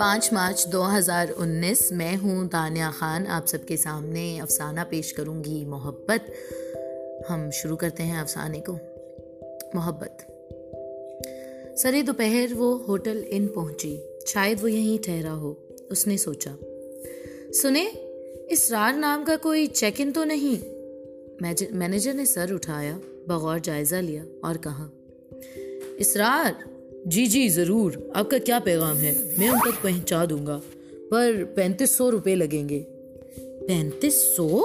5 مارچ 2019 میں ہوں دانیہ خان، آپ سب کے سامنے افسانہ پیش کروں گی، محبت۔ ہم شروع کرتے ہیں افسانے کو۔ محبت۔ سرے دوپہر وہ ہوٹل ان پہنچی، شاید وہ یہیں ٹھہرا ہو، اس نے سوچا۔ سنے، اسرار نام کا کوئی چیک ان تو نہیں؟ مینیجر نے سر اٹھایا، بغور جائزہ لیا اور کہا، اسرار؟ جی جی ضرور، آپ کا کیا پیغام ہے؟ میں ان تک پہنچا دوں گا، پر 3500 روپے لگیں گے۔ 3500؟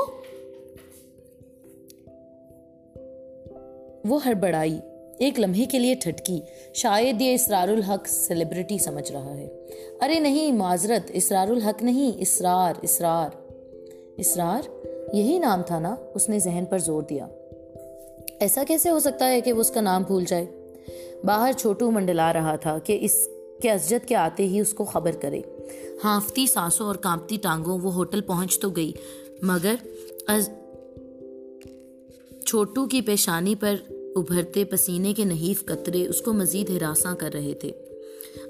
وہ ہڑبڑائی، ایک لمحے کے لیے ٹھٹکی، شاید یہ اسرار الحق سیلیبریٹی سمجھ رہا ہے۔ ارے نہیں معذرت، اسرار الحق نہیں، اسرار۔ اسرار؟ اسرار یہی نام تھا نا؟ اس نے ذہن پر زور دیا۔ ایسا کیسے ہو سکتا ہے کہ وہ اس کا نام بھول جائے؟ باہر چھوٹو منڈلا رہا تھا کہ اسجد کے آتے ہی اس کو خبر کرے۔ ہانفتی سانسوں اور کانپتی ٹانگوں وہ ہوٹل پہنچ تو گئی، مگر چھوٹو کی پیشانی پر ابھرتے پسینے کے نحیف قطرے اس کو مزید ہراساں کر رہے تھے۔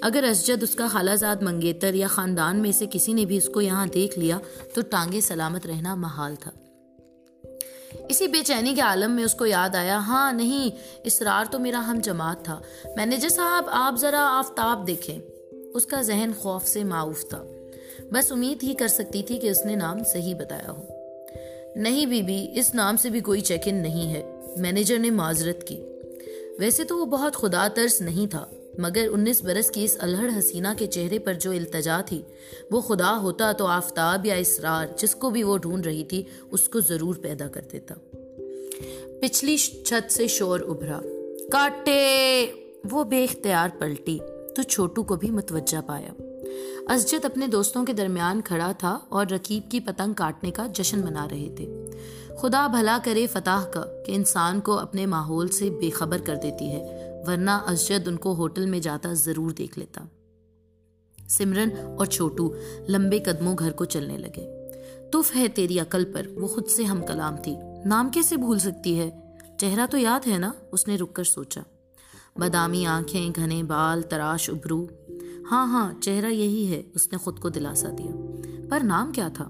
اگر اسجد، اس کا خالہ زاد منگیتر یا خاندان میں سے کسی نے بھی اس کو یہاں دیکھ لیا تو ٹانگیں سلامت رہنا محال تھا۔ اسی بے چینی کے عالم میں اس کو یاد آیا، ہاں نہیں، اسرار تو میرا ہم جماعت تھا۔ مینیجر صاحب، آپ ذرا آفتاب دیکھیں۔ اس کا ذہن خوف سے معاف تھا، بس امید ہی کر سکتی تھی کہ اس نے نام صحیح بتایا ہو۔ نہیں بی بی، اس نام سے بھی کوئی چیک ان نہیں ہے، مینیجر نے معذرت کی۔ ویسے تو وہ بہت خدا ترس نہیں تھا، مگر 19 برس کی اس الہڑ حسینہ کے چہرے پر جو التجا تھی، وہ خدا ہوتا تو آفتاب یا اسرار، جس کو بھی وہ ڈھونڈ رہی تھی، اس کو ضرور پیدا کر دیتا۔ پچھلی چھت سے شور ابھرا، کاٹے! وہ بے اختیار پلٹی تو چھوٹو کو بھی متوجہ پایا۔ اسجد اپنے دوستوں کے درمیان کھڑا تھا اور رقیب کی پتنگ کاٹنے کا جشن منا رہے تھے۔ خدا بھلا کرے فتح کا کہ انسان کو اپنے ماحول سے بے خبر کر دیتی ہے، ورنہ اسجد ان کو ہوٹل میں جاتا ضرور دیکھ لیتا۔ سمرن اور چھوٹو لمبے قدموں گھر کو چلنے لگے۔ تف ہے تیری عقل پر، وہ خود سے ہم کلام تھی۔ نام کیسے بھول سکتی ہے؟ چہرہ تو یاد ہے نا؟ اس نے رک کر سوچا۔ بادامی آنکھیں، گھنے بال، تراش ابرو، ہاں چہرہ یہی ہے، اس نے خود کو دلاسا دیا۔ پر نام کیا تھا؟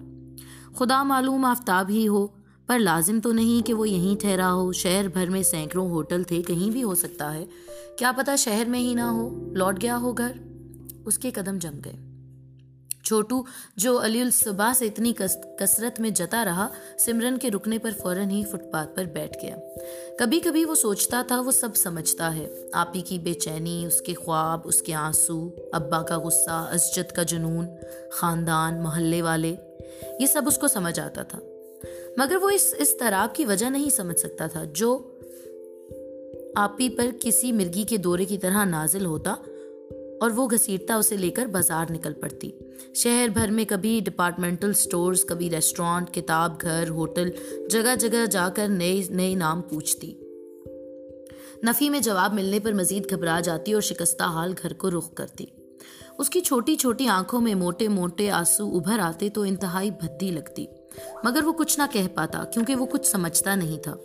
خدا معلوم، آفتاب ہی ہو، پر لازم تو نہیں کہ وہ یہیں ٹھہرا ہو۔ شہر بھر میں سینکڑوں ہوٹل تھے، کہیں بھی ہو سکتا ہے، کیا پتہ شہر میں ہی نہ ہو، لوٹ گیا ہو گھر۔ اس کے قدم جم گئے۔ چھوٹو جو علی الصبح سے اتنی کثرت میں جتا رہا، سمرن کے رکنے پر فوراً ہی فٹ پاتھ پر بیٹھ گیا۔ کبھی کبھی وہ سوچتا تھا وہ سب سمجھتا ہے، آپی کی بے چینی، اس کے خواب، اس کے آنسو، ابا کا غصہ، اسجد کا جنون، خاندان، محلے والے، یہ سب اس کو سمجھ آتا تھا، مگر وہ اس اضطراب کی وجہ نہیں سمجھ سکتا تھا جو آپی پر کسی مرگی کے دورے کی طرح نازل ہوتا اور وہ گھسیٹتا اسے لے کر بازار نکل پڑتی۔ شہر بھر میں کبھی ڈپارٹمنٹل سٹورز، کبھی ریسٹورانٹ، کتاب گھر، ہوٹل، جگہ جگہ جا کر نئے نام پوچھتی، نفی میں جواب ملنے پر مزید گھبرا جاتی اور شکستہ حال گھر کو رخ کرتی۔ اس کی چھوٹی چھوٹی آنکھوں میں موٹے موٹے آنسو ابھر آتے تو انتہائی بھدی لگتی، مگر وہ کچھ نہ کہہ پاتا کیونکہ وہ کچھ سمجھتا نہیں تھا۔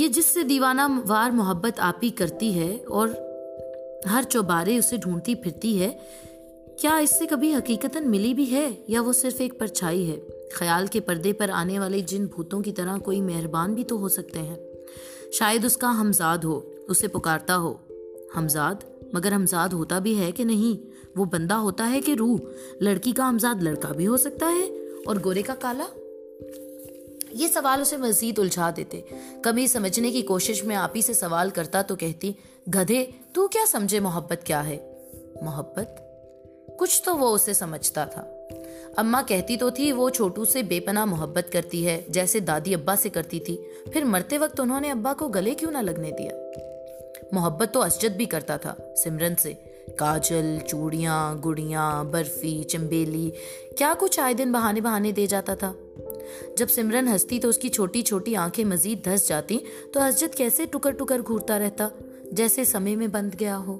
یہ جس سے دیوانہ وار محبت آپی کرتی ہے اور ہر چوبارے اسے ڈھونڈتی پھرتی ہے، کیا اس سے کبھی حقیقتاً ملی بھی ہے، یا وہ صرف ایک پرچھائی ہے؟ خیال کے پردے پر آنے والے جن بھوتوں کی طرح کوئی مہربان بھی تو ہو سکتے ہیں۔ شاید اس کا ہمزاد ہو، اسے پکارتا ہو ہمزاد، مگر ہمزاد ہوتا بھی ہے کہ نہیں؟ وہ بندہ ہوتا ہے کہ روح؟ لڑکی کا ہمزاد لڑکا بھی ہو سکتا ہے، اور گورے کا کالا؟ یہ سوال اسے مزید الجھا دیتے۔ کبھی سمجھنے کی کوشش میں آپی سے سوال کرتا تو کہتی، گدھے، تو کیا سمجھے محبت کیا ہے؟ محبت؟ کچھ تو وہ اسے سمجھتا تھا۔ اماں کہتی تو تھی وہ چھوٹو سے بے پناہ محبت کرتی ہے، جیسے دادی ابا سے کرتی تھی، پھر مرتے وقت انہوں نے ابا کو گلے کیوں نہ لگنے دیا؟ محبت تو اسجد بھی کرتا تھا سمرن سے، کاجل، چوڑیاں، گڑیاں، برفی، چمبیلی، کیا کچھ آئے دن بہانے دے جاتا تھا۔ جب سمرن ہنستی تو اس کی چھوٹی چھوٹی آنکھیں مزید دھس جاتی تو اسجد کیسے ٹکر گھورتا رہتا، جیسے سمے میں بند گیا ہو۔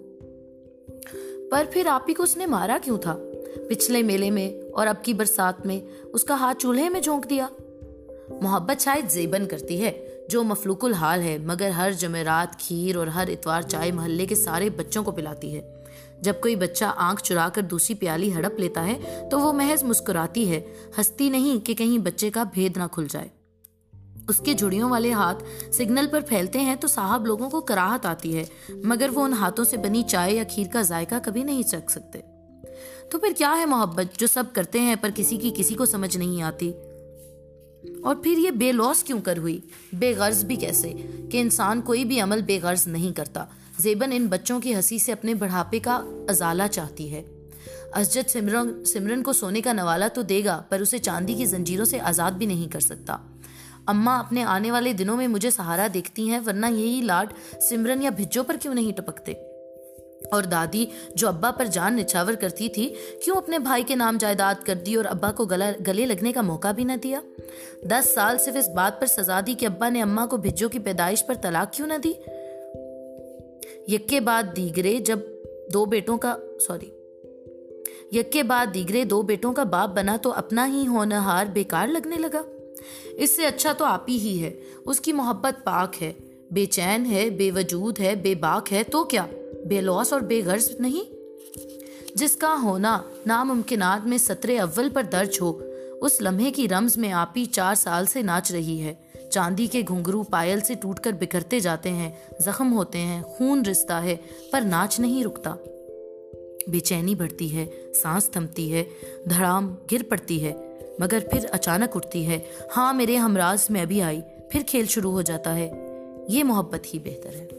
پر پھر آپی کو اس نے مارا کیوں تھا؟ پچھلے میلے میں اور اب کی برسات میں اس کا ہاتھ چولہے میں جھونک دیا۔ محبت شاید زیبن کرتی ہے، جو مفلوق الحال ہے، مگر ہر جمعرات کھیر اور ہر اتوار چائے محلے کے سارے بچوں کو پلاتی ہے۔ جب کوئی بچہ آنکھ چرا کر دوسری پیالی ہڑپ لیتا ہے تو وہ محض مسکراتی ہے، ہنستی نہیں کہ کہیں بچے کا بھید نہ کھل جائے۔ اس کے جھڑیوں والے ہاتھ سگنل پر پھیلتے ہیں تو صاحب لوگوں کو کراہت آتی ہے، مگر وہ ان ہاتھوں سے بنی چائے یا کھیر کا ذائقہ کبھی نہیں چکھ سکتے۔ تو پھر کیا ہے محبت جو سب کرتے ہیں پر کسی کی کسی کو سمجھ نہیں آتی؟ اور پھر یہ بے لوس کیوں کر ہوئی، بے غرض بھی کیسے کہ انسان کوئی بھی عمل بے غرض نہیں کرتا۔ زیبن ان بچوں کی ہنسی سے اپنے بڑھاپے کا ازالہ چاہتی ہے۔ اسجد سمرن کو سونے کا نوالہ تو دے گا پر اسے چاندی کی زنجیروں سے آزاد بھی نہیں کر سکتا۔ اماں اپنے آنے والے دنوں میں مجھے سہارا دیکھتی ہیں، ورنہ یہی لاڈ سمرن یا بھجو پر کیوں نہیں ٹپکتے؟ اور دادی جو ابا پر جان نچھاور کرتی تھی، کیوں اپنے بھائی کے نام جائیداد کر دی اور ابا کو گلے لگنے کا موقع بھی نہ دیا؟ 10 سال صرف اس بات پر سزا دی کہ ابا نے اماں کو بھجو کی پیدائش پر طلاق کیوں نہ دی۔ یک کے بعد دیگرے دو بیٹوں کا باپ بنا تو اپنا ہی ہونہار بیکار لگنے لگا۔ اس سے اچھا تو آپ ہی ہے۔ اس کی محبت پاک ہے، بے چین ہے، بے وجود ہے، بے باک ہے، تو کیا بے لوس اور بے غرض نہیں؟ جس کا ہونا ناممکنات میں 1 اول پر درج ہو، اس لمحے کی رمز میں آپ ہی 4 سال سے ناچ رہی ہے۔ چاندی کے گھنگرو پائل سے ٹوٹ کر بکھرتے جاتے ہیں، زخم ہوتے ہیں، خون رستا ہے، پر ناچ نہیں رکتا۔ بے چینی بڑھتی ہے، سانس تھمتی ہے، دھڑام گر پڑتی ہے، مگر پھر اچانک اٹھتی ہے، ہاں میرے ہمراز میں ابھی آئی، پھر کھیل شروع ہو جاتا ہے۔ یہ محبت ہی بہتر ہے۔